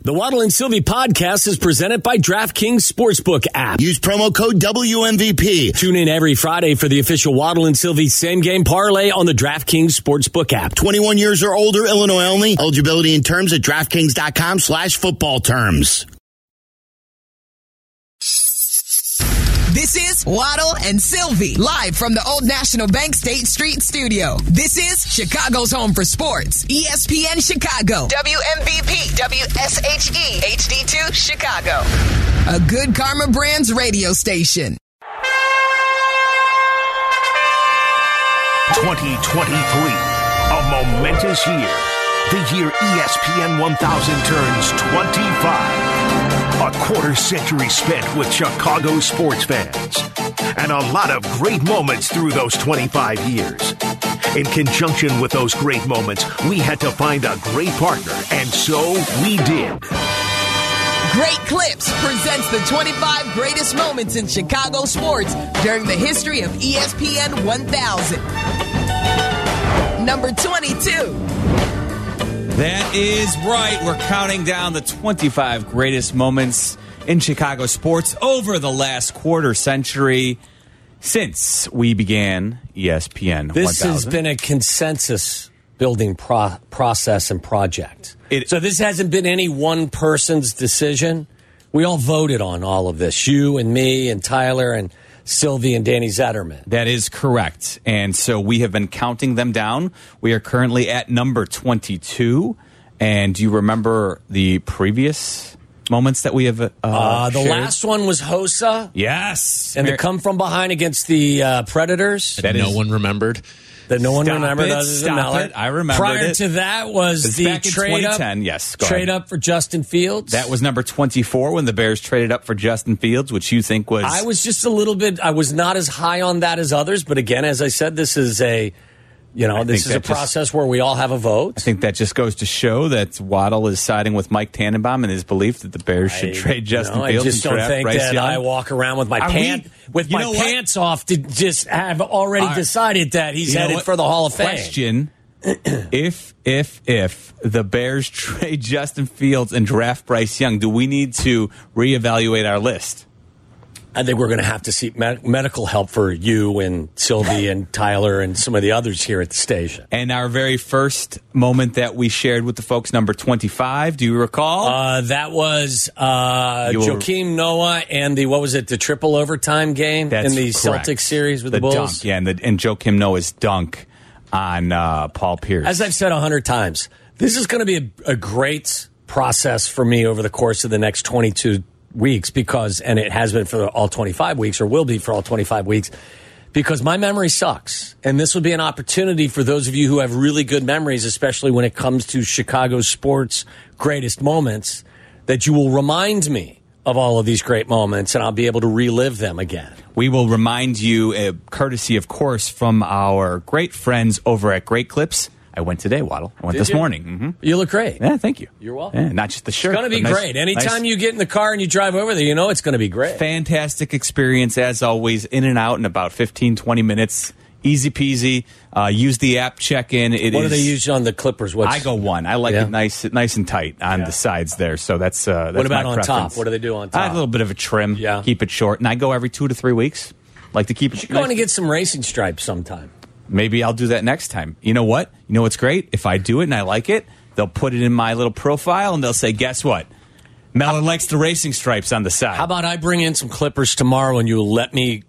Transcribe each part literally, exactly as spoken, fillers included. The Waddle and Sylvie podcast is presented by DraftKings Sportsbook app. Use promo code W M V P. Tune in every Friday for the official Waddle and Sylvie same game parlay on the DraftKings Sportsbook app. twenty-one years or older, Illinois only. Eligibility and terms at DraftKings.com slash football terms. This is Waddle and Sylvie, live from the Old National Bank State Street Studio. This is Chicago's home for sports. E S P N Chicago. W M V P, W S H E, H D two, Chicago. A good Karma Brands radio station. twenty twenty-three, a momentous year. The year E S P N one thousand turns twenty-five. A quarter century spent with Chicago sports fans, and a lot of great moments through those twenty-five years. In conjunction with those great moments, we had to find a great partner, and so we did. Great Clips presents the twenty-five greatest moments in Chicago sports during the history of E S P N one thousand. Number twenty-two. That is right. We're counting down the twenty-five greatest moments in Chicago sports over the last quarter century since we began E S P N one thousand. This has been a consensus building pro- process and project. It, so this hasn't been any one person's decision. We all voted on all of this. You and me and Tyler and Sylvie and Danny Zetterman. That is correct. And so we have been counting them down. We are currently at number twenty-two. And do you remember the previous moments that we have uh, uh The shared? Last one was Hossa. Yes. And Mar- the come from behind against the uh, Predators. That, that no one remembered. That no one Stop remembered. It, Stop it. I remember Prior it. to that was it's the trade up. Yes, go trade ahead. up for Justin Fields. That was number twenty-four when the Bears traded up for Justin Fields, which you think was. I was just a little bit. I was not as high on that as others, but again, as I said, this is a, you know, I this is a process just, where we all have a vote. I think that just goes to show that Waddle is siding with Mike Tannenbaum and his belief that the Bears I, should trade Justin no, Fields. I just and don't think Bryce that Young. I walk around with my pants with my pants what? off to just have already Our, decided that he's headed for the Hall of Fame. Question: If if if the Bears trade Justin Fields and draft Bryce Young, do we need to reevaluate our list? I think we're going to have to seek med- medical help for you and Sylvie and Tyler and some of the others here at the station. And our very first moment that we shared with the folks, number twenty-five, do you recall? Uh, that was uh, Your, Joakim Noah and the, what was it, the triple overtime game that's in the correct. Celtics series with the, the Bulls? Dunk, yeah, and, the, and Joakim Noah's dunk on uh, Paul Pierce. As I've said a hundred times, this is going to be a, a great process for me over the course of the next twenty-two weeks, because, and it has been for all twenty-five weeks, or will be for all twenty-five weeks, because my memory sucks. And this would be an opportunity for those of you who have really good memories, especially when it comes to Chicago sports' greatest moments, that you will remind me of all of these great moments, and I'll be able to relive them again. We will remind you, uh, courtesy, of course, from our great friends over at Great Clips. I went today, Waddle. I went Did this you? morning. Mm-hmm. You look great. Yeah, thank you. You're welcome. Yeah, not just the shirt. It's going to be nice, great. Anytime nice. you get in the car and you drive over there, you know it's going to be great. Fantastic experience, as always, in and out in about fifteen, twenty minutes. Easy peasy. Uh, use the app, check in. It what is, do they use on the Clippers? What's, I go one. I like yeah. it nice nice and tight on yeah. the sides there. So that's, uh, that's what about my on preference. Top? What do they do on top? I have a little bit of a trim. Yeah. Keep it short. And I go every two to three weeks. Like to keep it short. You're going to get some racing stripes sometime. Maybe I'll do that next time. You know what? You know what's great? If I do it and I like it, they'll put it in my little profile and they'll say, guess what? Mellon likes the racing stripes on the side. How about I bring in some Clippers tomorrow and you let me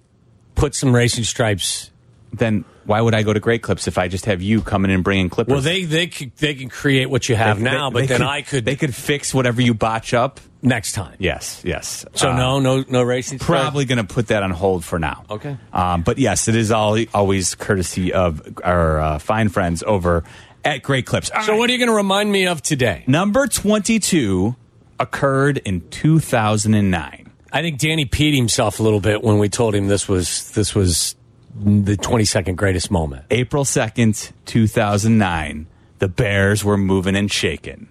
put some racing stripes? Then why would I go to Great Clips if I just have you coming in and bringing Clippers? Well, they they they can create what you have they, now, they, but they then could, I could... They could fix whatever you botch up. Next time. Yes, yes. So uh, no, no, no racing stripes? Probably going to put that on hold for now. Okay. Um, but yes, it is all, always courtesy of our uh, fine friends over at Great Clips. All so right. What are you going to remind me of today? Number twenty-two occurred in two thousand nine. I think Danny peed himself a little bit when we told him this was this was... the twenty-second greatest moment. April second, two thousand nine. The Bears were moving and shaking.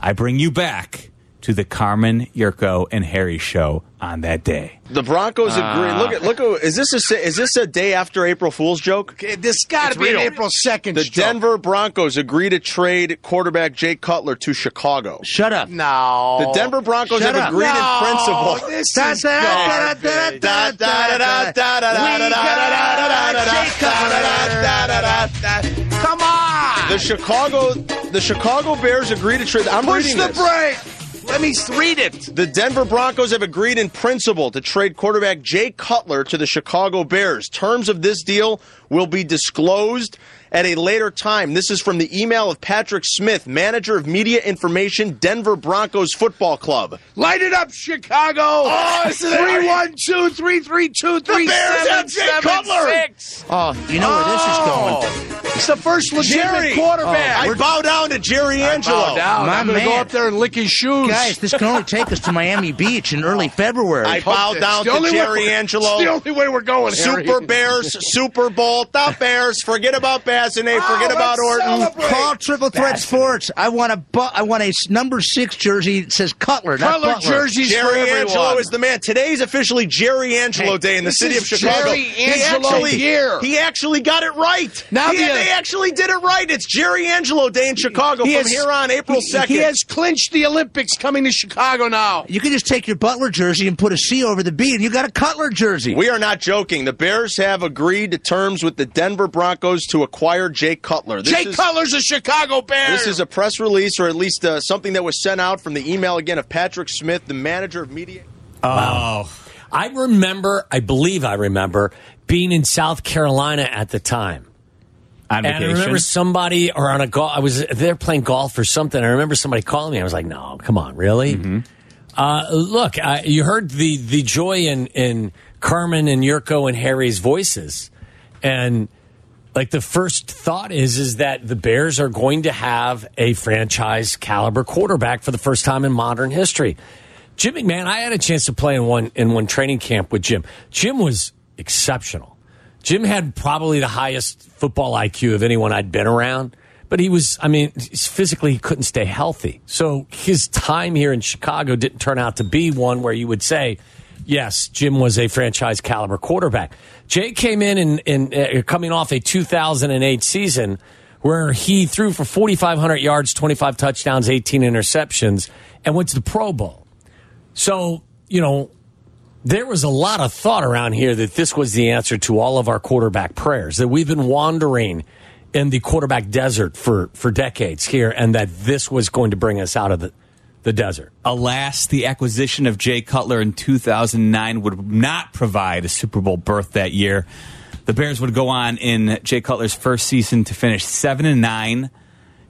I bring you back to the Carmen Jurko and Harry show on that day. The Broncos uh, agree. Look at look. At, is this a is this a day after April Fool's joke? This got to be real. An April second. The joke. Denver Broncos agree to trade quarterback Jay Cutler to Chicago. Shut up! No. The Denver Broncos Shut have up. agreed no. in principle. This is garbage. Come on! The Chicago the Chicago Bears agree to trade. I'm Push reading the this. break. Let me read it. The Denver Broncos have agreed in principle to trade quarterback Jay Cutler to the Chicago Bears. Terms of this deal will be disclosed at a later time. This is from the email of Patrick Smith, manager of media information, Denver Broncos Football Club. Light it up, Chicago! Oh, it's three one two, three three two, three seven seven six. The Bears have Jay Cutler! Oh, you know oh. where this is going. It's the first legitimate Jerry. quarterback. Oh, I bow down to Jerry Angelo. I bow down. My I'm going to go up there and lick his shoes. Guys, this can only take us to Miami Beach in early February. I bow down to Jerry Angelo. It's the only way we're going, Harry. Super Bears, Super Bowl, the Bears, forget about Bears. Forget oh, about Orton. Celebrate. Call Triple Threat Bass. Sports. I want a bu- I want a number six jersey that says Cutler. Not Cutler Butler. jerseys. Jerry for Angelo everyone. is the man. Today's officially Jerry Angelo hey, Day in the city of Chicago. Jerry Angelo he actually, here. He actually got it right. Now he, the, they actually did it right. It's Jerry Angelo Day in Chicago he, he from has, here on April second. He, he has clinched the Olympics coming to Chicago now. You can just take your Butler jersey and put a C over the B, and you got a Cutler jersey. We are not joking. The Bears have agreed to terms with the Denver Broncos to acquire Jay Cutler. This Jay is, Cutler's a Chicago Bear. This is a press release, or at least uh, something that was sent out from the email, again, of Patrick Smith, the manager of media. Oh. Wow. I remember, I believe I remember, being in South Carolina at the time. On vacation. And I remember somebody, or on a golf, I was there playing golf or something. I remember somebody calling me. I was like, no, come on, really? Mm-hmm. Uh, look, I, you heard the, the joy in, in Carmen and Yurko and Harry's voices. And... Like, the first thought is is that the Bears are going to have a franchise-caliber quarterback for the first time in modern history. Jim McMahon, I had a chance to play in one in one training camp with Jim. Jim was exceptional. Jim had probably the highest football I Q of anyone I'd been around. But he was, I mean, physically he couldn't stay healthy. So his time here in Chicago didn't turn out to be one where you would say, yes, Jim was a franchise-caliber quarterback. Jay came in and, and uh, coming off a two thousand eight season where he threw for four thousand five hundred yards, twenty-five touchdowns, eighteen interceptions, and went to the Pro Bowl. So, you know, there was a lot of thought around here that this was the answer to all of our quarterback prayers, that we've been wandering in the quarterback desert for, for decades here, and that this was going to bring us out of the The desert. Alas, the acquisition of Jay Cutler in two thousand nine would not provide a Super Bowl berth that year. The Bears would go on in Jay Cutler's first season to finish seven and nine.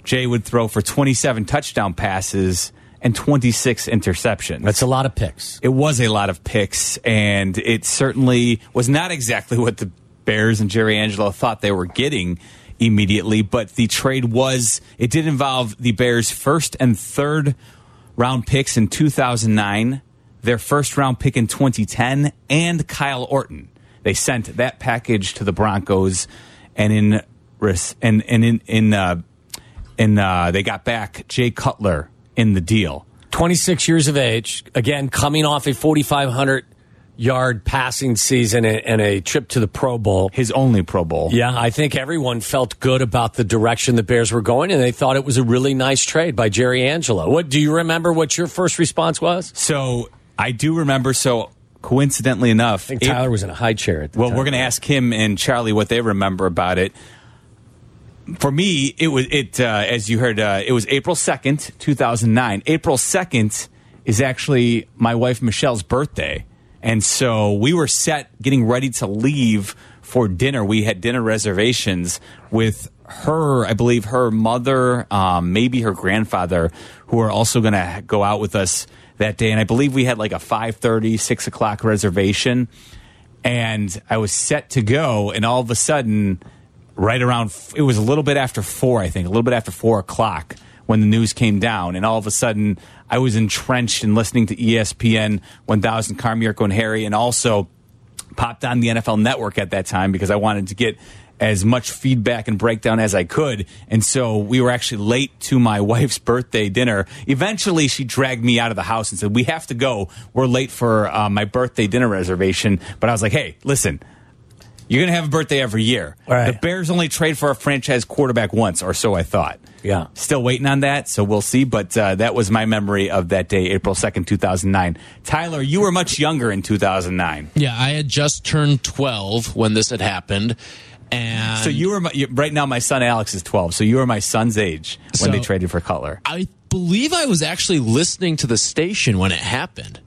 Jay would throw for twenty-seven touchdown passes and twenty-six interceptions. That's a lot of picks. It was a lot of picks, and it certainly was not exactly what the Bears and Jerry Angelo thought they were getting immediately, but the trade was, it did involve the Bears' first and third round picks in two thousand nine, their first round pick in twenty ten, and Kyle Orton. They sent that package to the Broncos, and in and and in in uh, in uh, they got back Jay Cutler in the deal. twenty-six years of age, again coming off a forty-five hundred yard passing season and a trip to the Pro Bowl. His only Pro Bowl. Yeah, I think everyone felt good about the direction the Bears were going, and they thought it was a really nice trade by Jerry Angelo. What do you remember what your first response was? So, I do remember, so coincidentally enough... I think Tyler it, was in a high chair at the well, time. Well, we're going to ask him and Charlie what they remember about it. For me, it was, it uh, as you heard, uh, it was April second, two thousand nine. April second is actually my wife Michelle's birthday. And so we were set getting ready to leave for dinner. We had dinner reservations with her, I believe her mother, um, maybe her grandfather, who are also going to go out with us that day. And I believe we had like a five thirty, six o'clock reservation. And I was set to go. And all of a sudden, right around, it was a little bit after four, I think, a little bit after four o'clock when the news came down. And all of a sudden, I was entrenched in listening to E S P N one thousand, Carmen Jurko and Harry, and also popped on the N F L Network at that time because I wanted to get as much feedback and breakdown as I could. And so we were actually late to my wife's birthday dinner. Eventually, she dragged me out of the house and said, we have to go. We're late for uh, my birthday dinner reservation. But I was like, hey, listen, you're going to have a birthday every year. Right. The Bears only trade for a franchise quarterback once, or so I thought. Yeah. Still waiting on that, so we'll see. But uh, that was my memory of that day, April second, two thousand nine. Tyler, you were much younger in two thousand nine. Yeah, I had just turned twelve when this had happened. And so you were my, right now, my son Alex is twelve, so you were my son's age when so they traded for Cutler. I believe I was actually listening to the station when it happened.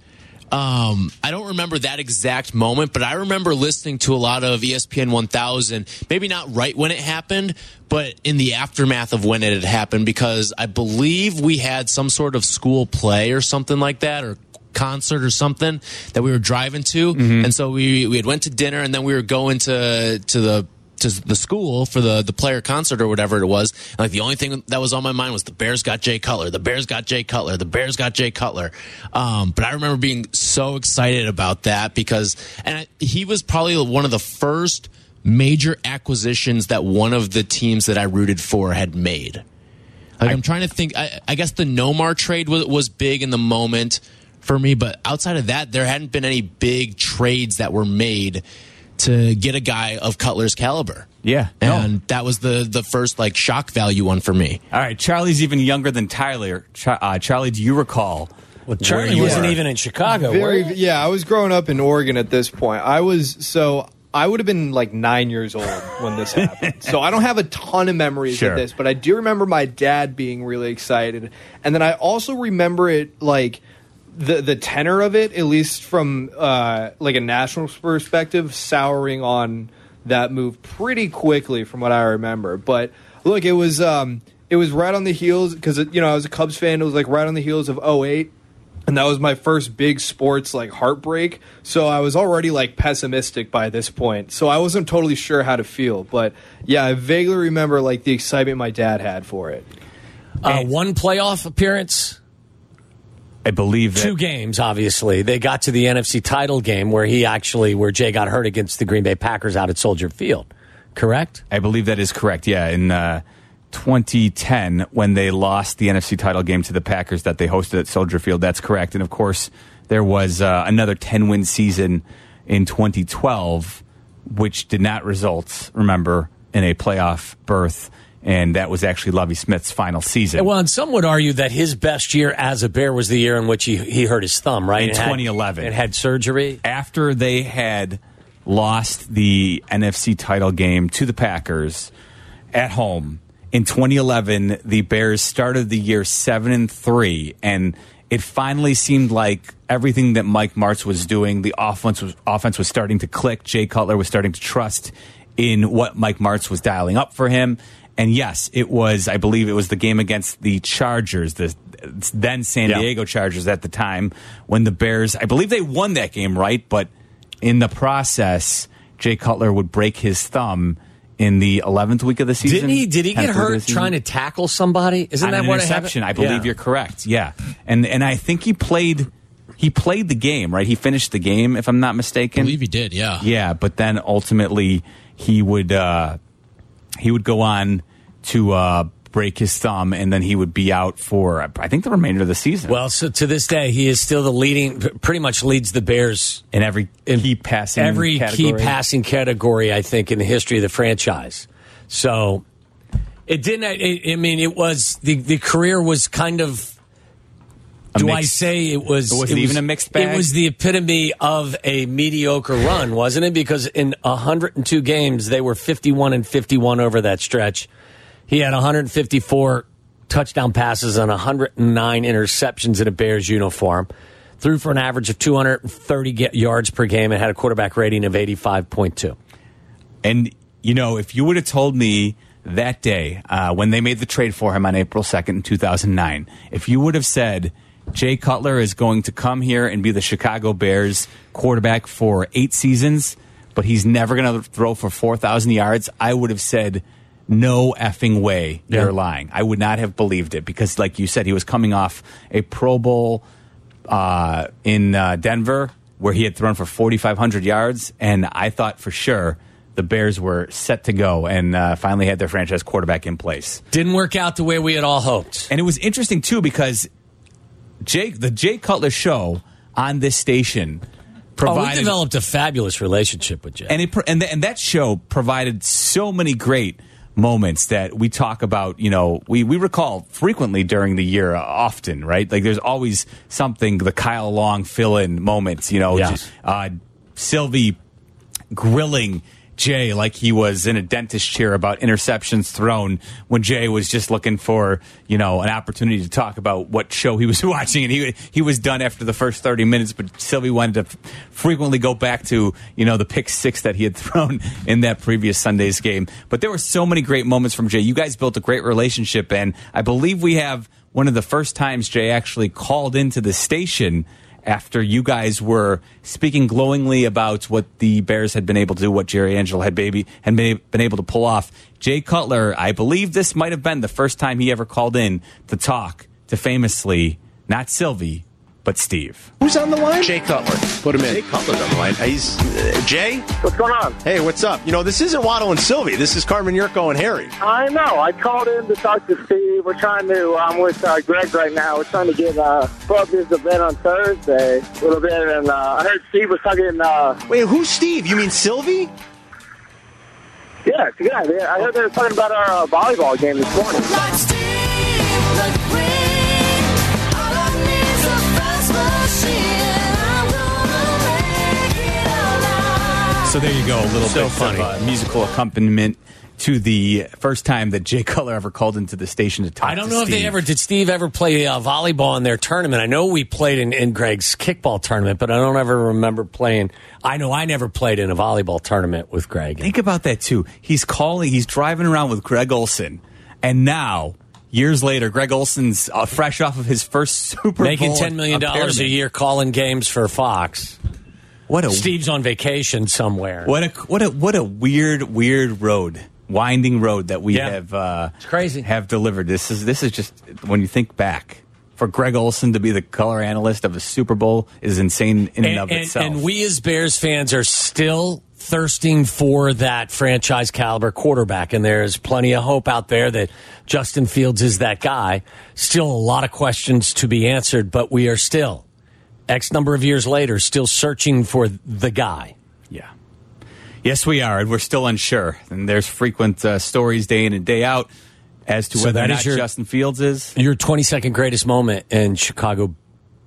Um, I don't remember that exact moment, but I remember listening to a lot of E S P N one thousand, maybe not right when it happened, but in the aftermath of when it had happened, because I believe we had some sort of school play or something like that, or concert or something that we were driving to. Mm-hmm. And so we, we had went to dinner, and then we were going to, to the to the school for the, the player concert or whatever it was. And like the only thing that was on my mind was the Bears got Jay Cutler, the Bears got Jay Cutler, the Bears got Jay Cutler. Um, but I remember being so excited about that because, and I, he was probably one of the first major acquisitions that one of the teams that I rooted for had made. Like I, I'm trying to think, I, I guess the Nomar trade was, was big in the moment for me, but outside of that, there hadn't been any big trades that were made to get a guy of Cutler's caliber. Yeah. And no. that was the, the first like shock value one for me. All right. Charlie's even younger than Tyler. Uh, Charlie, do you recall? Well, Charlie wasn't even in Chicago. Very, were you? Yeah. I was growing up in Oregon at this point. I was, so I would have been like nine years old when this happened. So I don't have a ton of memories sure. of this, but I do remember my dad being really excited. And then I also remember it like, The the tenor of it, at least from uh, like a national perspective, souring on that move pretty quickly, from what I remember. But look, it was um, it was right on the heels because you know I was a Cubs fan. It was like right on the heels of oh eight, and that was my first big sports like heartbreak. So I was already like pessimistic by this point. So I wasn't totally sure how to feel. But yeah, I vaguely remember like the excitement my dad had for it. Uh, one playoff appearance. I believe that. Two games, obviously. They got to the N F C title game where he actually, where Jay got hurt against the Green Bay Packers out at Soldier Field, correct? I believe that is correct, yeah. In uh, twenty ten, when they lost the N F C title game to the Packers that they hosted at Soldier Field, that's correct. And, of course, there was uh, another ten-win season in twenty twelve, which did not result, remember, in a playoff berth. And that was actually Lovie Smith's final season. Well, and some would argue that his best year as a Bear was the year in which he, he hurt his thumb, right? In twenty eleven. And had surgery. After they had lost the N F C title game to the Packers at home, in twenty eleven, the Bears started the year seven and three, and it finally seemed like everything that Mike Martz was doing, the offense was, offense was starting to click. Jay Cutler was starting to trust in what Mike Martz was dialing up for him. And yes, it was, I believe it was the game against the Chargers, the then San yeah. Diego Chargers at the time, when the Bears, I believe they won that game, right? But in the process, Jay Cutler would break his thumb in the eleventh week of the season. Didn't he? Did he get hurt trying to tackle somebody? Isn't that what happened? I believe yeah. you're correct, yeah. And and I think he played... He played the game, right? He finished the game, if I'm not mistaken. I believe he did, yeah. Yeah, but then ultimately he would uh, he would go on to uh, break his thumb, and then he would be out for, I think, the remainder of the season. Well, so to this day, he is still the leading, pretty much leads the Bears in every in key passing every category. key passing category, I think, in the history of the franchise. So it didn't. I, I mean, it was the the career was kind of. Do mixed, I say it was... It wasn't it was, even a mixed bag? It was the epitome of a mediocre run, wasn't it? Because in one hundred two games, they were fifty-one and fifty-one over that stretch. He had one hundred fifty-four touchdown passes and one hundred nine interceptions in a Bears uniform. Threw for an average of two hundred thirty yards per game and had a quarterback rating of eighty-five point two. And, you know, if you would have told me... That day, uh, when they made the trade for him on April second, two thousand nine, if you would have said Jay Cutler is going to come here and be the Chicago Bears quarterback for eight seasons, but he's never going to throw for four thousand yards, I would have said, no effing way, you're yeah. lying. I would not have believed it because, like you said, he was coming off a Pro Bowl uh, in uh, Denver where he had thrown for four thousand five hundred yards, and I thought for sure... the Bears were set to go and uh, finally had their franchise quarterback in place. Didn't work out the way we had all hoped. And it was interesting, too, because Jake, the Jay Cutler show on this station provided... Oh, we developed a fabulous relationship with Jay. And, it, and, th- and that show provided so many great moments that we talk about, you know, we, we recall frequently during the year uh, often, right? Like, there's always something, the Kyle Long fill-in moments, you know, yeah. just, uh, Sylvie grilling Jay like he was in a dentist chair about interceptions thrown when Jay was just looking for, you know, an opportunity to talk about what show he was watching, and he he was done after the first thirty minutes, but Sylvie wanted to frequently go back to, you know, the pick six that he had thrown in that previous Sunday's game. But there were so many great moments from Jay. You guys built a great relationship, and I believe we have one of the first times Jay actually called into the station after you guys were speaking glowingly about what the Bears had been able to do, what Jerry Angelo had baby had been able to pull off. Jay Cutler, I believe this might have been the first time he ever called in to talk to famously, not Sylvie, but Steve. Who's on the line? Jay Cutler. Put him in. Jay Cutler's on the line. He's uh, Jay? What's going on? Hey, what's up? You know, this isn't Waddle and Sylvie. This is Carmen Jurko and Harry. I know. I called in to talk to Steve. We're trying to, I'm with uh, Greg right now. We're trying to get uh, booked this event on Thursday a little bit. And uh, I heard Steve was talking. Uh, Wait, who's Steve? You mean Sylvie? Yeah, yeah. yeah. I heard they were talking about our uh, volleyball game this morning. Like Steve, like So there you go, a little so bit funny. of uh, musical accompaniment to the first time that Jay Cutler ever called into the station to talk to I don't to know Steve. if they ever, did Steve ever play uh, volleyball in their tournament? I know we played in, in Greg's kickball tournament, but I don't ever remember playing. I know I never played in a volleyball tournament with Greg. Think about that, too. He's calling, he's driving around with Greg Olson, and now... Years later, Greg Olson's uh, fresh off of his first Super Making Bowl. Making ten million dollars a year calling games for Fox. What a, Steve's on vacation somewhere. What a what a, what a weird, weird road, winding road that we yeah. have uh, it's crazy. have delivered. This is This is just, when you think back, for Greg Olson to be the color analyst of a Super Bowl is insane in and, and of and, itself. And we as Bears fans are still... thirsting for that franchise caliber quarterback, and there's plenty of hope out there that Justin Fields is that guy. Still a lot of questions to be answered, but we are still, X number of years later, still searching for the guy. Yeah. Yes, we are, and we're still unsure. And there's frequent uh, stories day in and day out as to so whether or not your, Justin Fields is. Your twenty-second greatest moment in Chicago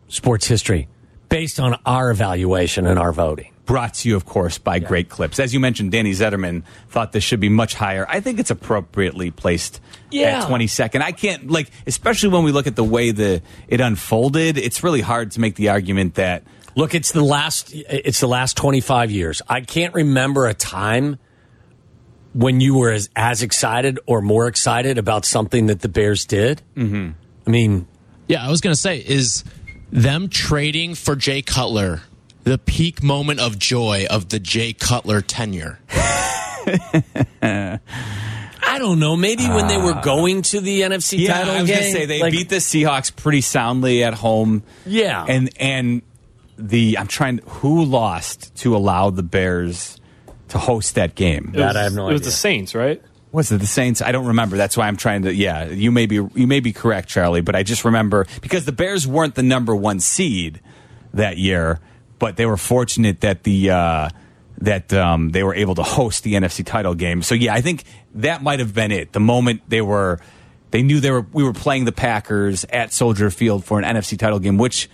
sports history, based on our evaluation and our voting. Brought to you, of course, by yeah. Great Clips. As you mentioned, Danny Zetterman thought this should be much higher. I think it's appropriately placed yeah. at twenty-second. I can't, like, especially when we look at the way the it unfolded, it's really hard to make the argument that... Look, it's the last, it's the last twenty-five years. I can't remember a time when you were as, as excited or more excited about something that the Bears did. Mm-hmm. I mean... Yeah, I was going to say, is them trading for Jay Cutler... the peak moment of joy of the Jay Cutler tenure? I don't know. Maybe uh, when they were going to the N F C yeah, title game. I was going to say, they like, beat the Seahawks pretty soundly at home. Yeah. And and the I'm trying – who lost to allow the Bears to host that game? That I have no idea. It was the Saints, right? Was it the Saints? I don't remember. That's why I'm trying to. Yeah, you may be you may be correct, Charlie. But I just remember because the Bears weren't the number one seed that year. But they were fortunate that the uh, that um, they were able to host the N F C title game. So yeah, I think that might have been it. The moment they were, they knew they were we were playing the Packers at Soldier Field for an N F C title game. Which,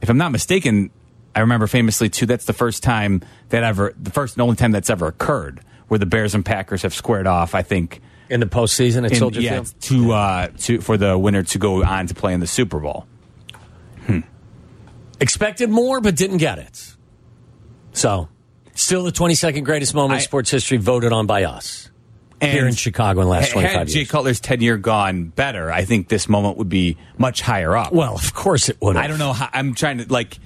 if I'm not mistaken, I remember famously too. That's the first time that ever, the first and only time that's ever occurred where the Bears and Packers have squared off. I think in the postseason at in, Soldier yeah, Field to uh, to for the winner to go on to play in the Super Bowl. Hmm. Expected more, but didn't get it. So, still the twenty-second greatest moment I, in sports history, voted on by us here in Chicago in the last twenty-five years. Had Jay Cutler's tenure gone better, I think this moment would be much higher up. Well, of course it would. I don't know. How, I'm trying to, like,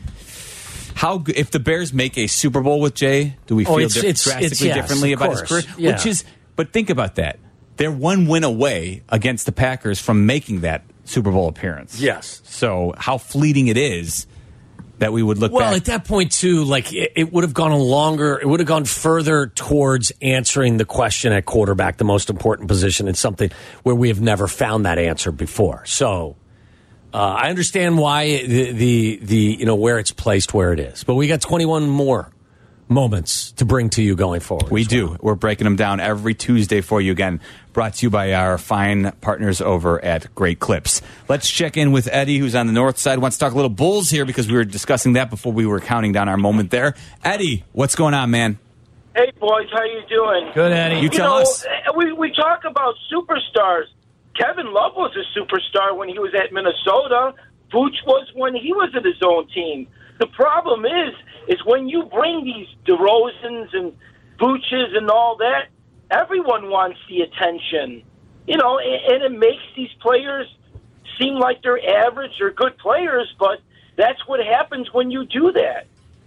how if the Bears make a Super Bowl with Jay, do we feel oh, it's, diff- it's, drastically it's, yes, differently about course. his career? Yeah. Which is, but think about that. They're one win away against the Packers from making that Super Bowl appearance. Yes. So, how fleeting it is. that we would look well, back. Well, at that point, too, like it, it would have gone longer. It would have gone further towards answering the question at quarterback, the most important position. It's something where we have never found that answer before. So uh, I understand why the, the the you know where it's placed, where it is. But we got twenty-one more moments to bring to you going forward. We do. We're breaking them down every Tuesday for you again. Brought to you by our fine partners over at Great Clips. Let's check in with Eddie, who's on the north side. Wants to talk a little Bulls here because we were discussing that before we were counting down our moment there. Eddie, what's going on, man? Hey, boys. How you doing? Good, Eddie. You, you tell know, us. We, we talk about superstars. Kevin Love was a superstar when he was at Minnesota. Vooch was when he was at his own team. The problem is, is when you bring these DeRozans and Vooches and all that, everyone wants the attention, you know, and it makes these players seem like they're average or good players, but that's what happens when you do that.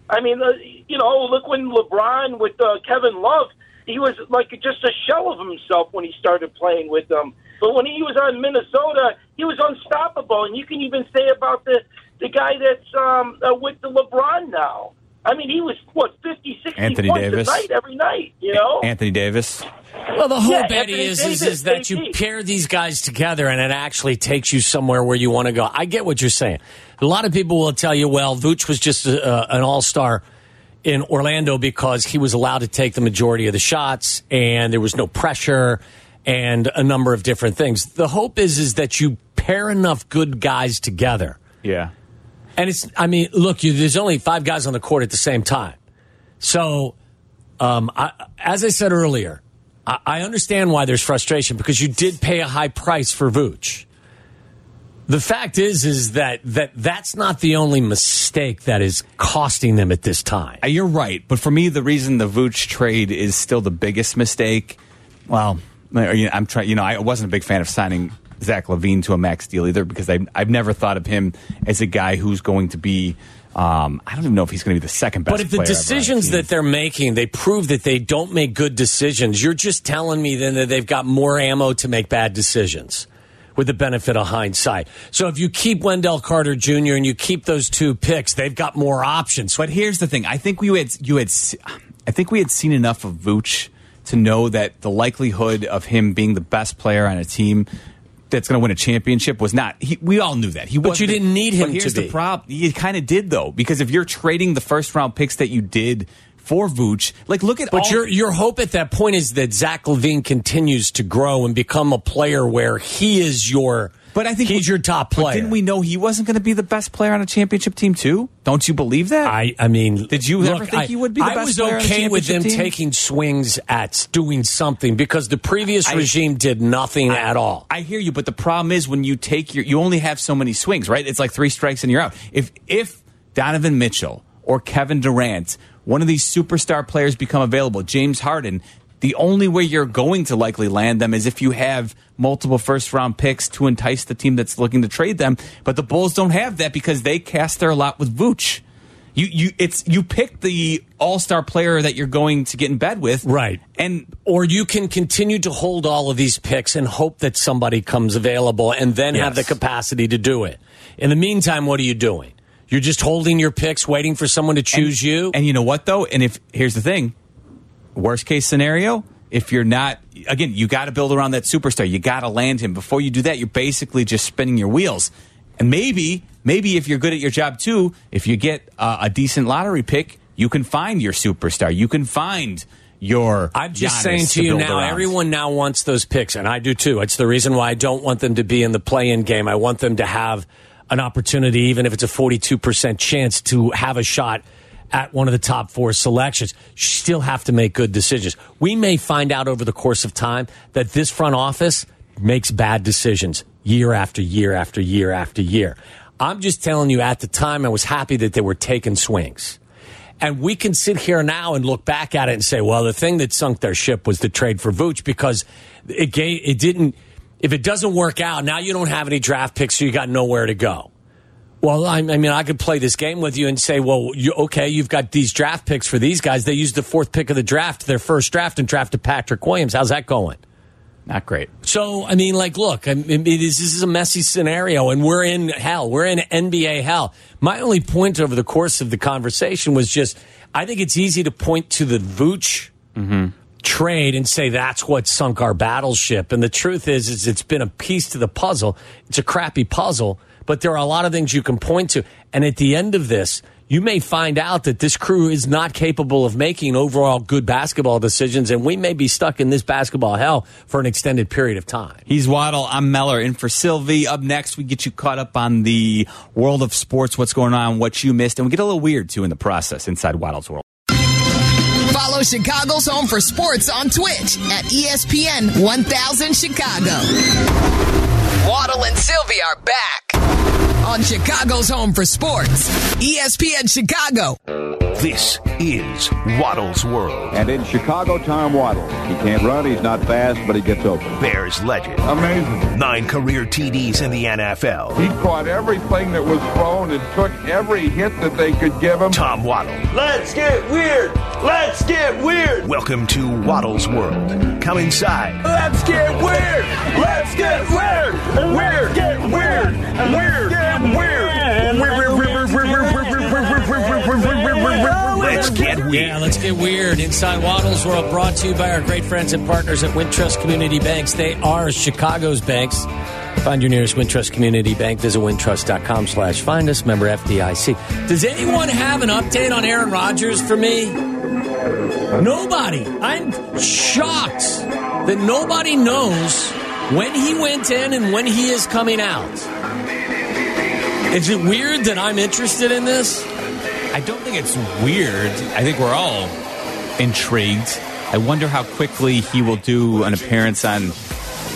I mean, you know, look when LeBron with uh, Kevin Love, he was like just a shell of himself when he started playing with them. But when he was on Minnesota, he was unstoppable, and you can even say about the the guy that's um, uh, with the LeBron now. I mean, he was, what, fifty, sixty Anthony points Davis. A night every night, you know? Anthony Davis. Well, the hope, yeah, Eddie, is, Davis, is, is that you pair these guys together and it actually takes you somewhere where you want to go. I get what you're saying. A lot of people will tell you, well, Vooch was just a, an all-star in Orlando because he was allowed to take the majority of the shots and there was no pressure and a number of different things. The hope is, is that you pair enough good guys together. Yeah. And it's, I mean, look, you, there's only five guys on the court at the same time. So, um, I, as I said earlier, I, I understand why there's frustration because you did pay a high price for Vooch. The fact is, is that, that that's not the only mistake that is costing them at this time. You're right. But for me, the reason the Vooch trade is still the biggest mistake, well, I'm trying, you know, I wasn't a big fan of signing Zach LaVine to a max deal either because I, I've never thought of him as a guy who's going to be, um, I don't even know if he's going to be the second best player. But if the decisions that they're making, they prove that they don't make good decisions, you're just telling me then that they've got more ammo to make bad decisions with the benefit of hindsight. So if you keep Wendell Carter Junior and you keep those two picks, they've got more options. But here's the thing. I think we had, you had, I think we had seen enough of Vooch to know that the likelihood of him being the best player on a team that's going to win a championship was not. He, we all knew that. He but you didn't need him to be. Here's the problem. You kind of did, though, because if you're trading the first round picks that you did for Vooch, like look at. But all, your your hope at that point is that Zach LaVine continues to grow and become a player where he is your. But I think he's your top player. But didn't we know he wasn't going to be the best player on a championship team too? Don't you believe that? I, I mean, did you look, ever think I, he would be the I best player? I was okay on a with them team? Taking swings at doing something because the previous I, regime did nothing I, at all. I hear you, but the problem is when you take your, you only have so many swings, right? It's like three strikes and you're out. If if Donovan Mitchell or Kevin Durant, one of these superstar players become available, James Harden. The only way you're going to likely land them is if you have multiple first-round picks to entice the team that's looking to trade them. But the Bulls don't have that because they cast their lot with Vooch. You you it's you pick the all-star player that you're going to get in bed with. Right. And or you can continue to hold all of these picks and hope that somebody comes available and then yes. have the capacity to do it. In the meantime, what are you doing? You're just holding your picks, waiting for someone to choose and, you. And you know what, though? And if here's the thing. Worst case scenario, if you're not, again, you got to build around that superstar. You got to land him. Before you do that, you're basically just spinning your wheels. And maybe, maybe if you're good at your job too, if you get uh, a decent lottery pick, you can find your superstar. You can find your. I'm just Giannis saying to, to you now, around. Everyone now wants those picks, and I do too. It's the reason why I don't want them to be in the play-in game. I want them to have an opportunity, even if it's a forty-two percent chance, to have a shot at one of the top four selections. You still have to make good decisions. We may find out over the course of time that this front office makes bad decisions year after year after year after year. I'm just telling you, at the time, I was happy that they were taking swings. And we can sit here now and look back at it and say, well, the thing that sunk their ship was the trade for Vooch because it gave, it didn't, if it doesn't work out, now you don't have any draft picks, so you got nowhere to go. Well, I mean, I could play this game with you and say, well, you, okay, you've got these draft picks for these guys. They used the fourth pick of the draft, their first draft, and drafted Patrick Williams. How's that going? Not great. So, I mean, like, look, I mean, it is, this is a messy scenario, and we're in hell. We're in N B A hell. My only point over the course of the conversation was just, I think it's easy to point to the Vooch mm-hmm. trade and say that's what sunk our battleship. And the truth is, is it's been a piece to the puzzle. It's a crappy puzzle, but there are a lot of things you can point to. And at the end of this, you may find out that this crew is not capable of making overall good basketball decisions, and we may be stuck in this basketball hell for an extended period of time. He's Waddle. I'm Meller in for Sylvie. Up next, we get you caught up on the world of sports, what's going on, what you missed, and we get a little weird, too, in the process inside Waddle's World. Follow Chicago's Home for Sports on Twitch at E S P N one thousand Chicago. Waddle and Sylvie are back on Chicago's Home for Sports, E S P N Chicago. This is Waddle's World. And in Chicago, Tom Waddle. He can't run, he's not fast, but he gets open. Bears legend. Amazing. Nine career T Ds in the N F L. He caught everything that was thrown and took every hit that they could give him. Tom Waddle. Let's get weird. Let's get weird. Welcome to Waddle's World. Come inside. Let's get weird. Let's get weird. Weird. Get weird. Weird. Get weird. Let's get weird. Yeah, let's get weird. Inside Waddle's World, brought to you by our great friends and partners at Wintrust Community Banks. They are Chicago's banks. Find your nearest Wintrust Community Bank. Visit Wintrust.com slash find us. Member F D I C. Does anyone have an update on Aaron Rodgers for me? Nobody. I'm shocked that nobody knows when he went in and when he is coming out. Is it weird that I'm interested in this? I don't think it's weird. I think we're all intrigued. I wonder how quickly he will do an appearance on...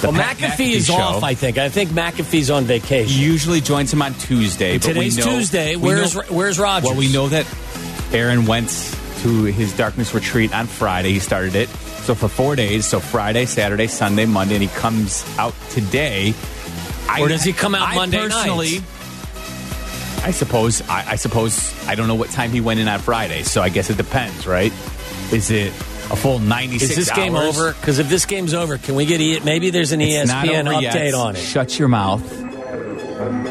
Well, Pat McAfee is show. off, I think. I think McAfee's on vacation. He usually joins him on Tuesday. But today's we know, Tuesday. Where's know, where's Rodgers? Well, we know that Aaron went to his darkness retreat on Friday. He started it. So for four days. So Friday, Saturday, Sunday, Monday. And he comes out today. Or I, does he come out I Monday personally, night? I suppose. I, I suppose. I don't know what time he went in on Friday. So I guess it depends, right? Is it... A full ninety-six hours. Is this hours. game over? Because if this game's over, can we get... E- maybe there's an it's E S P N update yet. on it. Shut your mouth.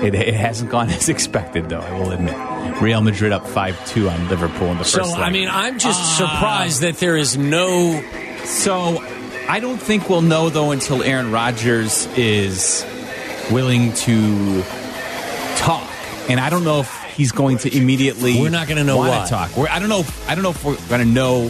It, it hasn't gone as expected, though, I will admit. Real Madrid up five two on Liverpool in the first So, leg. I mean, I'm just uh, surprised that there is no... So, I don't think we'll know, though, until Aaron Rodgers is willing to talk. And I don't know if he's going to immediately... We're not going to know why. Talk. We're, I don't know if, I don't know if we're going to know...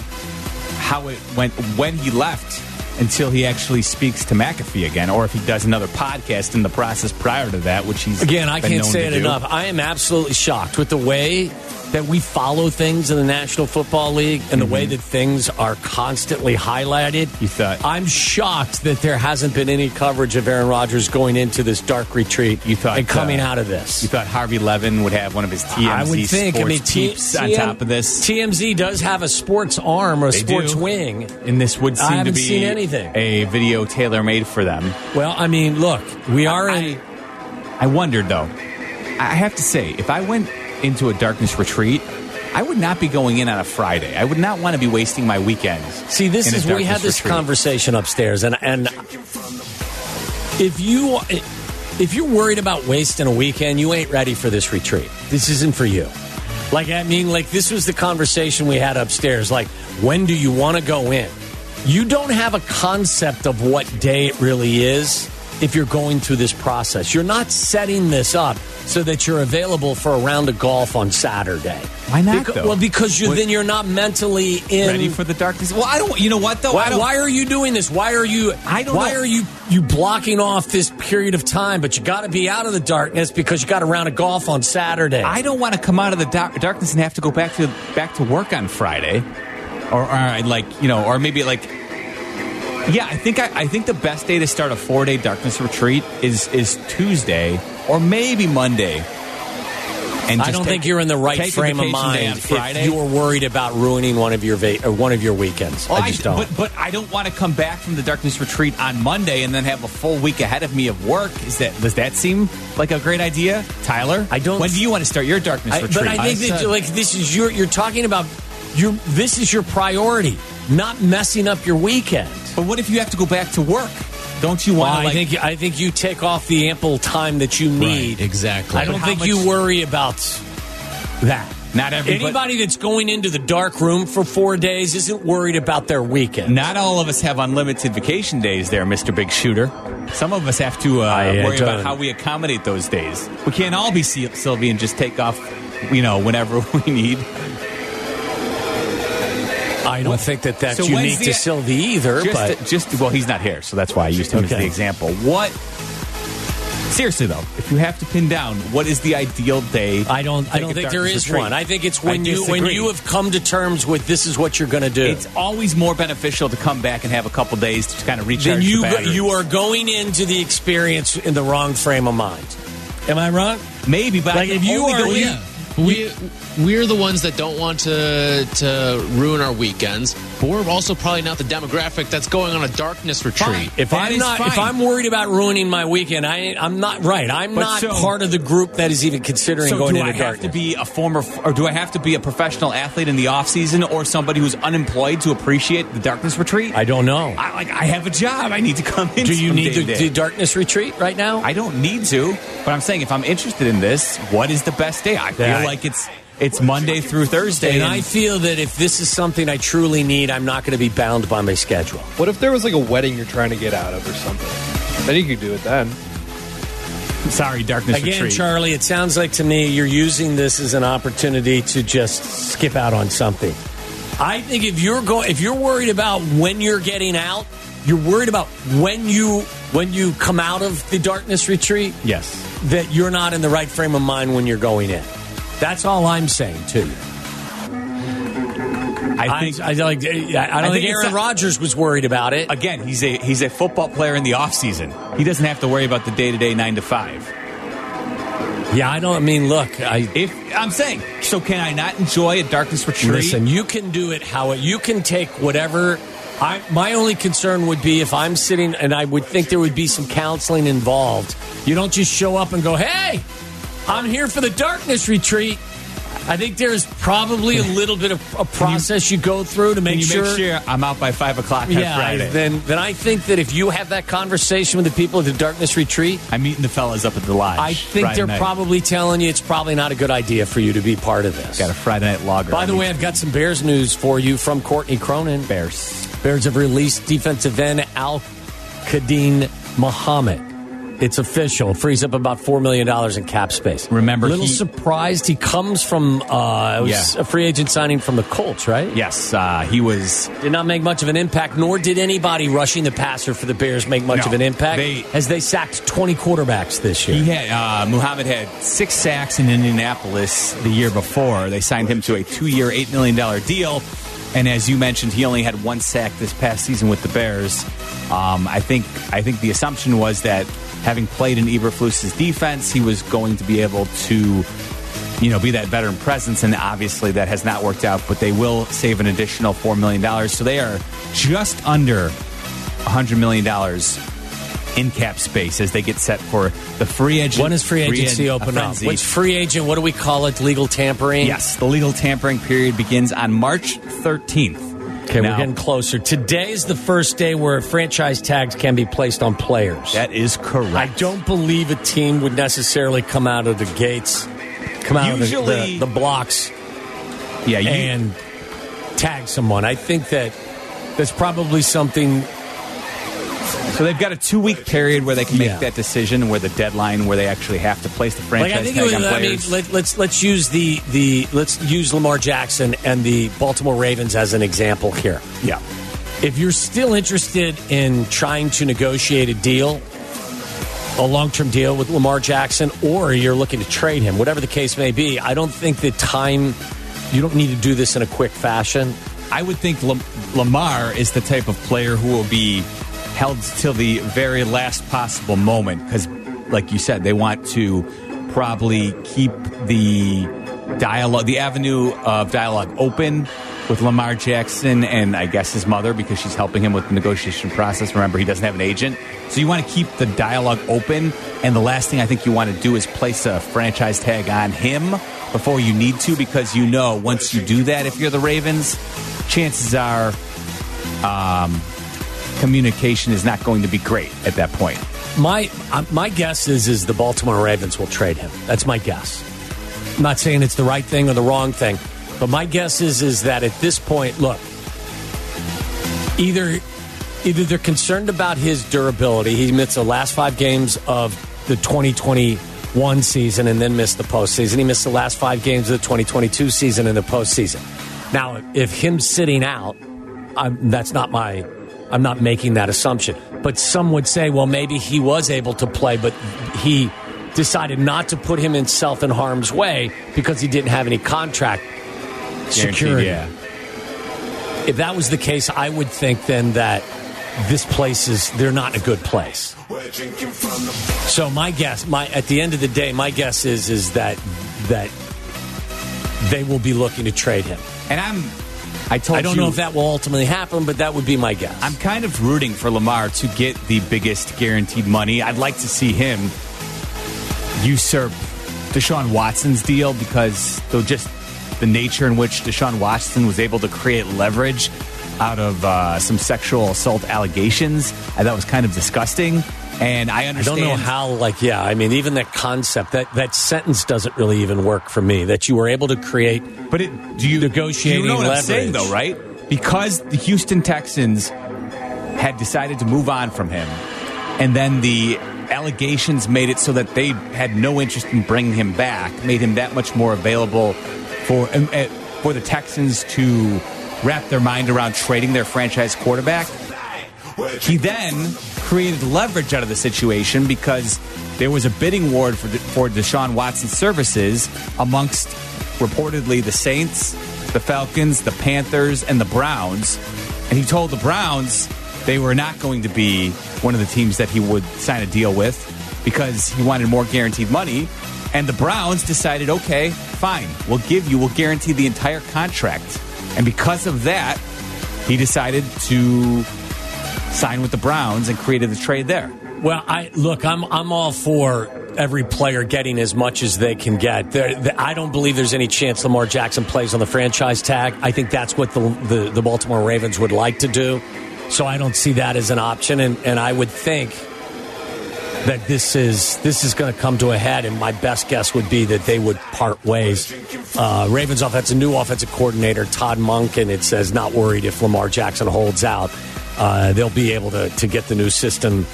how it went when he left until he actually speaks to McAfee again, or if he does another podcast in the process prior to that, which he's again I can't say it enough. I am absolutely shocked with the way that we follow things in the National Football League and mm-hmm. the way that things are constantly highlighted. You thought I'm shocked that there hasn't been any coverage of Aaron Rodgers going into this dark retreat. You thought and coming uh, out of this, you thought Harvey Levin would have one of his T M Z I would think. sports I mean, T- peeps T M- on top of this. T M Z does have a sports arm or a they sports do. wing, and this would seem to be a video tailor made for them. Well, I mean, look, we are. I, in... I, I wondered though. I have to say, if I went into a darkness retreat, I would not be going in on a Friday. I would not want to be wasting my weekends. See, this is we had this retreat. conversation upstairs, and and if you if you're worried about wasting a weekend, you ain't ready for this retreat. This isn't for you. Like I mean, like this was the conversation we had upstairs. Like, when do you want to go in? You don't have a concept of what day it really is. If you're going through this process, you're not setting this up so that you're available for a round of golf on Saturday. Why not? Because, though? Well, because you, then you're not mentally in ready for the darkness. Well, I don't. You know what though? Why, I don't, why are you doing this? Why are you? I don't. Why know. are you you blocking off this period of time? But you got to be out of the darkness because you got a round of golf on Saturday. I don't want to come out of the da- darkness and have to go back to back to work on Friday, or, or like you know, or maybe like. Yeah, I think I, I think the best day to start a four-day darkness retreat is is Tuesday or maybe Monday. And I don't take, think you're in the right frame of mind if you're worried about ruining one of your va- or one of your weekends. Well, I just I, don't. But, but I don't want to come back from the darkness retreat on Monday and then have a full week ahead of me of work. Is that does that seem like a great idea, Tyler? I don't. When do you want to start your darkness I, retreat? But I think I that like this is your you're talking about your this is your priority, not messing up your weekend. But what if you have to go back to work? Don't you want? Well, I like, think I think you take off the ample time that you need. Right, exactly. I don't think much, you worry about that. Not everybody. Anybody that's going into the dark room for four days isn't worried about their weekend. Not all of us have unlimited vacation days there, Mister Big Shooter. Some of us have to uh, I, worry I about how we accommodate those days. We can't all be Sylvie and just take off, you know, whenever we need. I don't well, think that that's so unique the, to Sylvie either. Just, but. just well, he's not here, so that's why I used him okay. as the example. What? Seriously though, if you have to pin down, what is the ideal day? I don't. I don't think there is one. I think it's when you when you have come to terms with this is what you're going to do. It's always more beneficial to come back and have a couple days to kind of recharge your batteries. Then you you are going into the experience in the wrong frame of mind. Am I wrong? Maybe, but like if you are. Go, yeah. We we're the ones that don't want to to ruin our weekends, but we're also probably not the demographic that's going on a darkness retreat. Fine. If that I'm not, fine. if I'm worried about ruining my weekend, I I'm not right. I'm but not so, part of the group that is even considering so going into darkness. Do I have darkness. to be a former, or do I have to be a professional athlete in the off season, or somebody who's unemployed to appreciate the darkness retreat? I don't know. I, like I have a job, I need to come in. Do you need the, the darkness retreat right now? I don't need to, but I'm saying if I'm interested in this, what is the best day? I feel. Like it's it's Monday through Thursday. And I feel that if this is something I truly need, I'm not going to be bound by my schedule. What if there was like a wedding you're trying to get out of or something? Then you could do it then. Sorry, darkness Again, retreat. Again, Charlie, it sounds like to me you're using this as an opportunity to just skip out on something. I think if you're going, if you're worried about when you're getting out, you're worried about when you when you come out of the darkness retreat. Yes. That you're not in the right frame of mind when you're going in. That's all I'm saying to you. I think I, I, like, I don't I think, think Aaron Rodgers was worried about it. Again, he's a he's a football player in the offseason. He doesn't have to worry about the day to day nine to five. Yeah, I don't I mean look, I if I'm saying so can I not enjoy a darkness retreat? Listen, you can do it how it you can take whatever I, my only concern would be if I'm sitting, and I would think there would be some counseling involved. You don't just show up and go, hey, I'm here for the darkness retreat. I think there's probably a little bit of a process you, you go through to make you sure. Make sure I'm out by five o'clock on yeah, Friday. Then, then I think that if you have that conversation with the people at the darkness retreat. I'm meeting the fellas up at the lodge. I think Friday they're night. probably telling you it's probably not a good idea for you to be part of this. Got a Friday night logger. By the way, I've got some Bears news for you from Courtney Cronin. Bears. Bears have released defensive end Al-Qadin Muhammad. It's official. Frees up about four million dollars in cap space. Remember, a little he, surprised. He comes from uh, it was yeah. a free agent signing from the Colts, right? Yes. Uh, he was... Did not make much of an impact, nor did anybody rushing the passer for the Bears make much no, of an impact, they, as they sacked twenty quarterbacks this year. He had, uh, Muhammad had six sacks in Indianapolis the year before. They signed him to a two-year, eight million dollars deal. And as you mentioned, he only had one sack this past season with the Bears. Um, I think I think the assumption was that having played in Eberflus's defense, he was going to be able to, you know, be that veteran presence. And obviously that has not worked out, but they will save an additional four million dollars. So they are just under one hundred million dollars in cap space as they get set for the free agent. When is free agency free open up? What's free agent? What do we call it? Legal tampering? Yes, the legal tampering period begins on March thirteenth. Okay, now, we're getting closer. Today is the first day where franchise tags can be placed on players. That is correct. I don't believe a team would necessarily come out of the gates, come out Usually, of the, the, the blocks yeah, you, and tag someone. I think that that's probably something... So they've got a two-week period where they can make yeah. that decision, where the deadline, where they actually have to place the franchise like, I think tag it was, on players. I mean, let, let's let's use the the let's use Lamar Jackson and the Baltimore Ravens as an example here. Yeah, if you're still interested in trying to negotiate a deal, a long-term deal with Lamar Jackson, or you're looking to trade him, whatever the case may be, I don't think the time. You don't need to do this in a quick fashion. I would think Lam- Lamar is the type of player who will be held till the very last possible moment because, like you said, they want to probably keep the dialogue, the avenue of dialogue open with Lamar Jackson and, I guess, his mother because she's helping him with the negotiation process. Remember, he doesn't have an agent. So you want to keep the dialogue open, and the last thing I think you want to do is place a franchise tag on him before you need to because you know once you do that, if you're the Ravens, chances are... um communication is not going to be great at that point. My uh, my guess is is the Baltimore Ravens will trade him. That's my guess. I'm not saying it's the right thing or the wrong thing, but my guess is is that at this point, look, either either they're concerned about his durability. He missed the last five games of the twenty twenty-one season and then missed the postseason. He missed the last five games of the twenty twenty-two season and the postseason. Now, if him sitting out, I'm, that's not my. I'm not making that assumption. But some would say, well, maybe he was able to play, but he decided not to put him himself in harm's way because he didn't have any contract security. Yeah. If that was the case, I would think then that this place is, they're not in a good place. So my guess, my at the end of the day, my guess is is that that they will be looking to trade him. And I'm... I, told I don't you, know if that will ultimately happen, but that would be my guess. I'm kind of rooting for Lamar to get the biggest guaranteed money. I'd like to see him usurp Deshaun Watson's deal because though just the nature in which Deshaun Watson was able to create leverage out of uh, some sexual assault allegations, I thought was kind of disgusting. And I understand. I don't know how, like, yeah, I mean, even that concept, that, that sentence doesn't really even work for me, that you were able to create but it, do you, negotiating leverage. You know what leverage. I'm saying, though, right? Because the Houston Texans had decided to move on from him, and then the allegations made it so that they had no interest in bringing him back, made him that much more available for, for the Texans to wrap their mind around trading their franchise quarterback. He then created leverage out of the situation because there was a bidding war for, for Deshaun Watson's services amongst reportedly the Saints, the Falcons, the Panthers, and the Browns. And he told the Browns they were not going to be one of the teams that he would sign a deal with because he wanted more guaranteed money. And the Browns decided, okay, fine, we'll give you, we'll guarantee the entire contract. And because of that, he decided to signed with the Browns and created the trade there. Well, I look, I'm I'm all for every player getting as much as they can get. There, the, I don't believe there's any chance Lamar Jackson plays on the franchise tag. I think that's what the, the, the Baltimore Ravens would like to do. So I don't see that as an option. And, and I would think that this is this is going to come to a head. And my best guess would be that they would part ways. Uh, Ravens offense, a new offensive coordinator, Todd Monk, and it says not worried if Lamar Jackson holds out. Uh, they'll be able to, to get the new system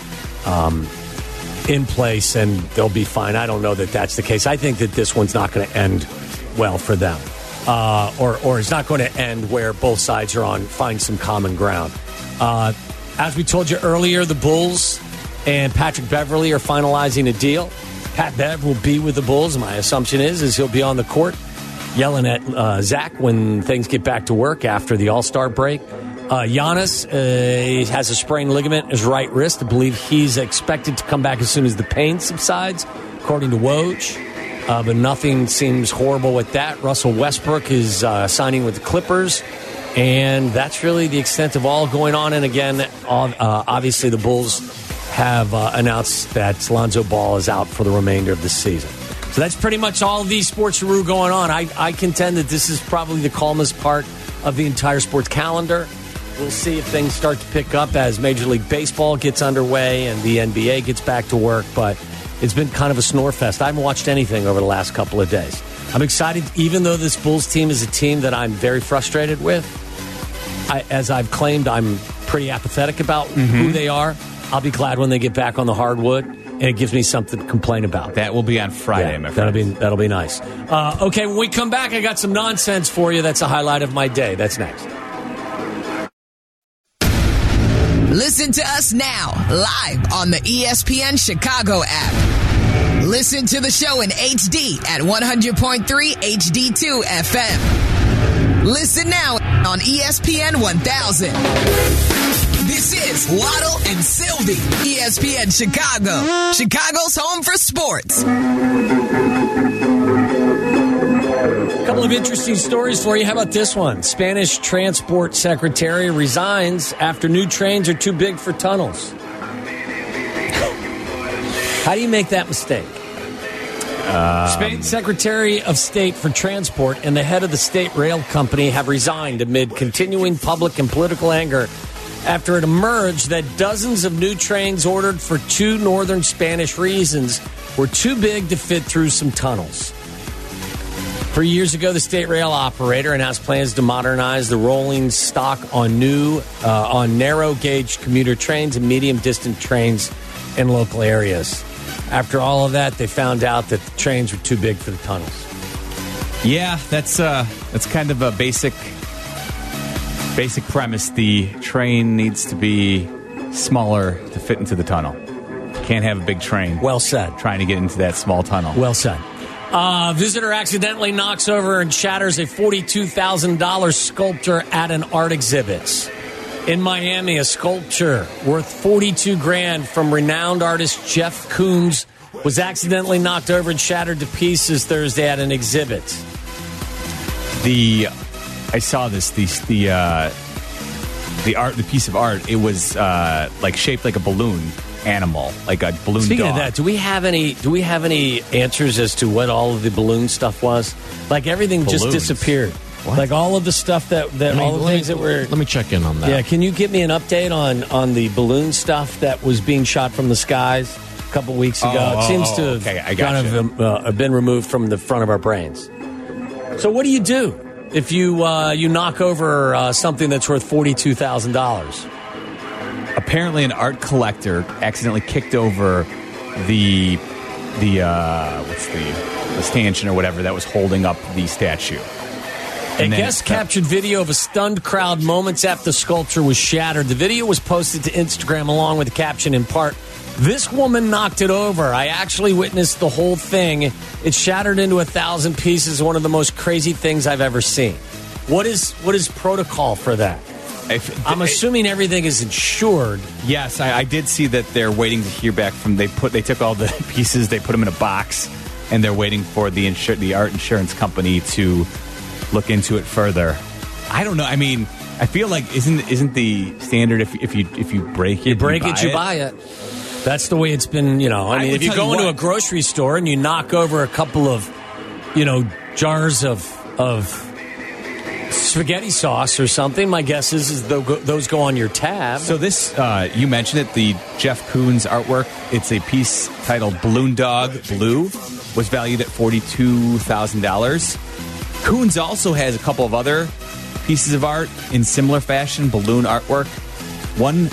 um, in place, and they'll be fine. I don't know that that's the case. I think that this one's not going to end well for them, uh, or or it's not going to end where both sides are on find some common ground. Uh, as we told you earlier, the Bulls and Patrick Beverley are finalizing a deal. Pat Bev will be with the Bulls. My assumption is is he'll be on the court yelling at uh, Zach when things get back to work after the All-Star break. Uh, Giannis uh, has a sprained ligament in his right wrist. I believe he's expected to come back as soon as the pain subsides, according to Woj. Uh, but nothing seems horrible with that. Russell Westbrook is uh, signing with the Clippers. And that's really the extent of all going on. And again, on, uh, obviously the Bulls have uh, announced that Lonzo Ball is out for the remainder of the season. So that's pretty much all of the sports-a-roo going on. I, I contend that this is probably the calmest part of the entire sports calendar. We'll see if things start to pick up as Major League Baseball gets underway and the N B A gets back to work, but it's been kind of a snore fest. I haven't watched anything over the last couple of days. I'm excited, even though this Bulls team is a team that I'm very frustrated with. I, as I've claimed, I'm pretty apathetic about mm-hmm. who they are. I'll be glad when they get back on the hardwood, and it gives me something to complain about. That will be on Friday, yeah, my friend. That'll be, that'll be nice. Uh, okay, when we come back, I got some nonsense for you. That's a highlight of my day. That's next. Listen to us now, live on the E S P N Chicago app. Listen to the show in H D at one hundred point three H D two F M. Listen now on E S P N one thousand. This is Waddle and Sylvie, E S P N Chicago, Chicago's home for sports. A couple of interesting stories for you. How about this one? Spanish transport secretary resigns after new trains are too big for tunnels. How do you make that mistake? Um, Spain Secretary of State for Transport and the head of the state rail company have resigned amid continuing public and political anger after it emerged that dozens of new trains ordered for two northern Spanish reasons were too big to fit through some tunnels. Three years ago, the state rail operator announced plans to modernize the rolling stock on new, uh, on narrow gauge commuter trains and medium distant trains in local areas. After all of that, they found out that the trains were too big for the tunnels. Yeah, that's uh, that's kind of a basic, basic premise. The train needs to be smaller to fit into the tunnel. Can't have a big train. Well said. Trying to get into that small tunnel. Well said. Uh, visitor accidentally knocks over and shatters a forty-two thousand dollars sculpture at an art exhibit. In Miami, a sculpture worth forty-two grand from renowned artist Jeff Koons was accidentally knocked over and shattered to pieces Thursday at an exhibit. The I saw this the the uh, the art the piece of art. It was uh, like shaped like a balloon animal, like a balloon. Speaking dog. of that, do we have any? Do we have any answers as to what all of the balloon stuff was? Like everything Balloons. just disappeared. What? Like all of the stuff that, that I mean, all the things me, that were. Let me check in on that. Yeah, can you give me an update on on the balloon stuff that was being shot from the skies a couple weeks ago? Oh, it seems oh, to have okay, I gotcha. kind of uh, been removed from the front of our brains. So what do you do if you uh, you knock over uh, something that's worth forty-two thousand dollars? Apparently, an art collector accidentally kicked over the the uh, what's the, the stanchion or whatever that was holding up the statue. And a guest captured video of a stunned crowd moments after the sculpture was shattered. The video was posted to Instagram along with the caption in part, "This woman knocked it over. I actually witnessed the whole thing. It shattered into a thousand pieces. One of the most crazy things I've ever seen." What is what is protocol for that? If, I'm assuming everything is insured. Yes, I, I did see that they're waiting to hear back from. They put they took all the pieces, they put them in a box, and they're waiting for the insur- the art insurance company to look into it further. I don't know. I mean, I feel like isn't isn't the standard if if you if you break it, you break you buy it, you it? buy it. That's the way it's been. You know, I mean, I if you go you into what? a grocery store and you knock over a couple of, you know, jars of of spaghetti sauce or something, my guess is, is those go on your tab. So this, uh, you mentioned it, the Jeff Koons artwork. It's a piece titled "Balloon Dog Blue," was valued at forty-two thousand dollars. Koons also has a couple of other pieces of art in similar fashion, balloon artwork. One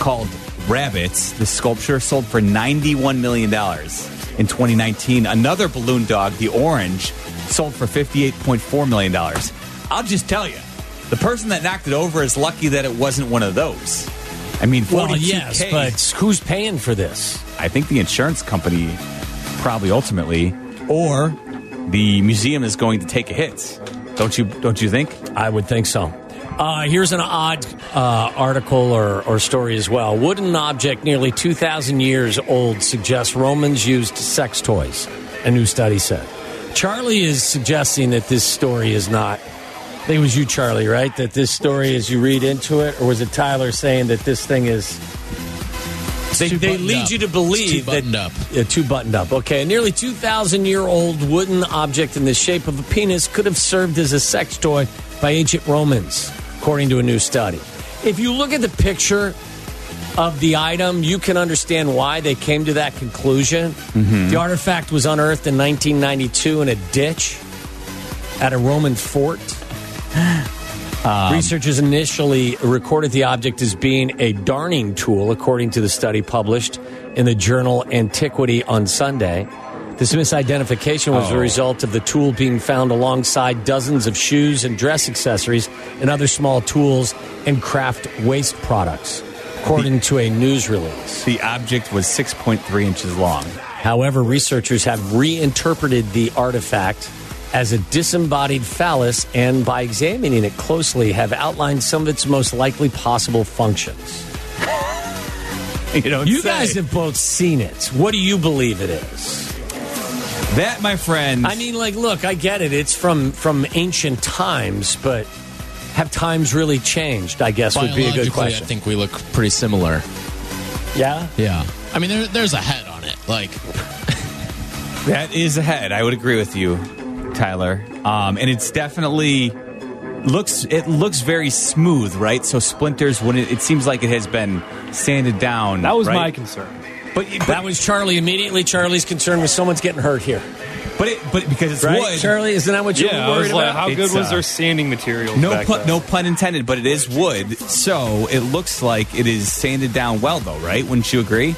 called "Rabbits," the sculpture sold for ninety-one million dollars in twenty nineteen. Another balloon dog, the orange, sold for fifty-eight point four million dollars. I'll just tell you, the person that knocked it over is lucky that it wasn't one of those. I mean, forty-two K. Well, yes, but who's paying for this? I think the insurance company probably ultimately, or the museum is going to take a hit. Don't you don't you think? I would think so. Uh, here's an odd uh, article or, or story as well. Wooden object nearly two thousand years old suggests Romans used sex toys, a new study said. Charlie is suggesting that this story is not... I think it was you, Charlie, right? That this story, as you read into it, or was it Tyler saying that this thing is... They, they lead up. you to believe that... It's too buttoned that, up. Yeah, too buttoned up. Okay, a nearly two thousand year old wooden object in the shape of a penis could have served as a sex toy by ancient Romans, according to a new study. If you look at the picture of the item, you can understand why they came to that conclusion. Mm-hmm. The artifact was unearthed in nineteen ninety-two in a ditch at a Roman fort. Um, Researchers initially recorded the object as being a darning tool, according to the study published in the journal Antiquity on Sunday. This misidentification was oh. a result of the tool being found alongside dozens of shoes and dress accessories and other small tools and craft waste products, according the, to a news release. The object was six point three inches long. However, researchers have reinterpreted the artifact as a disembodied phallus, and by examining it closely, have outlined some of its most likely possible functions. you don't you guys have both seen it. What do you believe it is? That, my friend... I mean, like, look, I get it. It's from, from ancient times, but have times really changed, I guess, would be a good question. I think we look pretty similar. Yeah? Yeah. I mean, there, there's a head on it. Like, that is a head. I would agree with you, Tyler. Um, and it's definitely looks it looks very smooth, right? So splinters wouldn't. It seems like it has been sanded down. That was right? my concern. But, but that was Charlie immediately. Charlie's concern was someone's getting hurt here. But it, but because it's right? wood, Charlie, isn't that what you yeah, were worried like, about? How it's, good was uh, their sanding material? No, back pl- no pun intended. But it is wood, so it looks like it is sanded down well, though, right? Wouldn't you agree?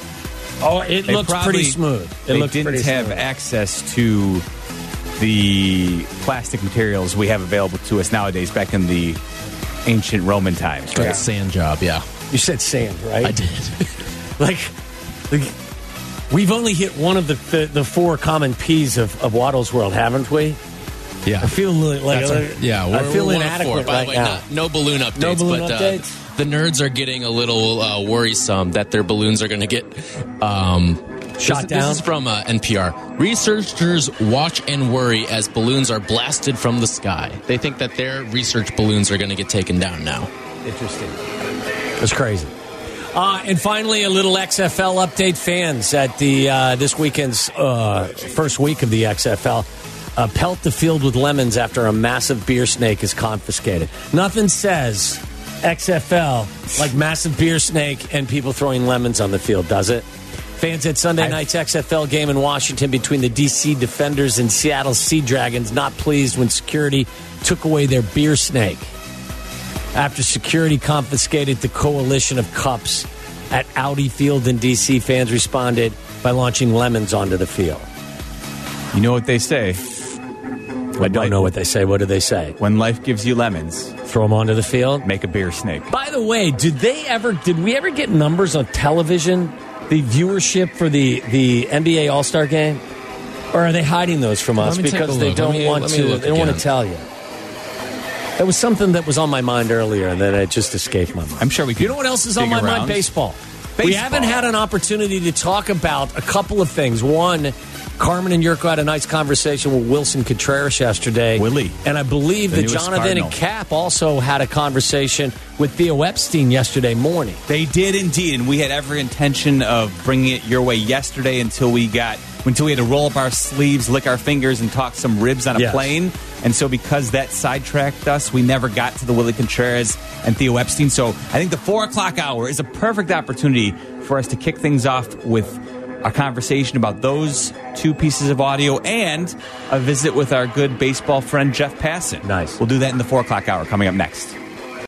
Oh, it looks pretty smooth. It they didn't have smooth. access to the plastic materials we have available to us nowadays. Back in the ancient Roman times, right? Yeah. Sand job, yeah. You said sand, right? I did. like. like We've only hit one of the the, the four common P's of, of Waddle's world, haven't we? Yeah, I feel like, like a, yeah, we're, I feel we're inadequate right way, now. Not, no balloon updates, no balloon but updates. Uh, the nerds are getting a little uh, worrisome that their balloons are going to get um, shot this, down. This is from uh, N P R. Researchers watch and worry as balloons are blasted from the sky. They think that their research balloons are going to get taken down now. Interesting. That's crazy. Uh, and finally, a little X F L update. Fans at the uh, this weekend's uh, first week of the X F L uh, pelt the field with lemons after a massive beer snake is confiscated. Nothing says X F L like massive beer snake and people throwing lemons on the field, does it? Fans at Sunday night's X F L game in Washington between the D C Defenders and Seattle Sea Dragons not pleased when security took away their beer snake. After security confiscated the coalition of cups at Audi Field in D C, fans responded by launching lemons onto the field. You know what they say? I don't know what they say. What do they say? When life gives you lemons, throw them onto the field. Make a beer snake. By the way, did they ever? Did we ever get numbers on television? The viewership for the, the N B A All-Star Game, or are they hiding those from us because they don't me, want to? They don't want to tell you. That was something that was on my mind earlier, and then it just escaped my mind. I'm sure we could. You know what else is on my around. mind? Baseball. Baseball. We haven't had an opportunity to talk about a couple of things. One, Carmen and Jurko had a nice conversation with Wilson Contreras yesterday. Willie. And I believe that Jonathan Cardinal. and Cap also had a conversation with Theo Epstein yesterday morning. They did indeed, and we had every intention of bringing it your way yesterday until we got... until we had to roll up our sleeves, lick our fingers, and talk some ribs on a yes. plane. And so because that sidetracked us, we never got to the Willie Contreras and Theo Epstein. So I think the four o'clock hour is a perfect opportunity for us to kick things off with a conversation about those two pieces of audio and a visit with our good baseball friend Jeff Passan. Nice. We'll do that in the four o'clock hour coming up next.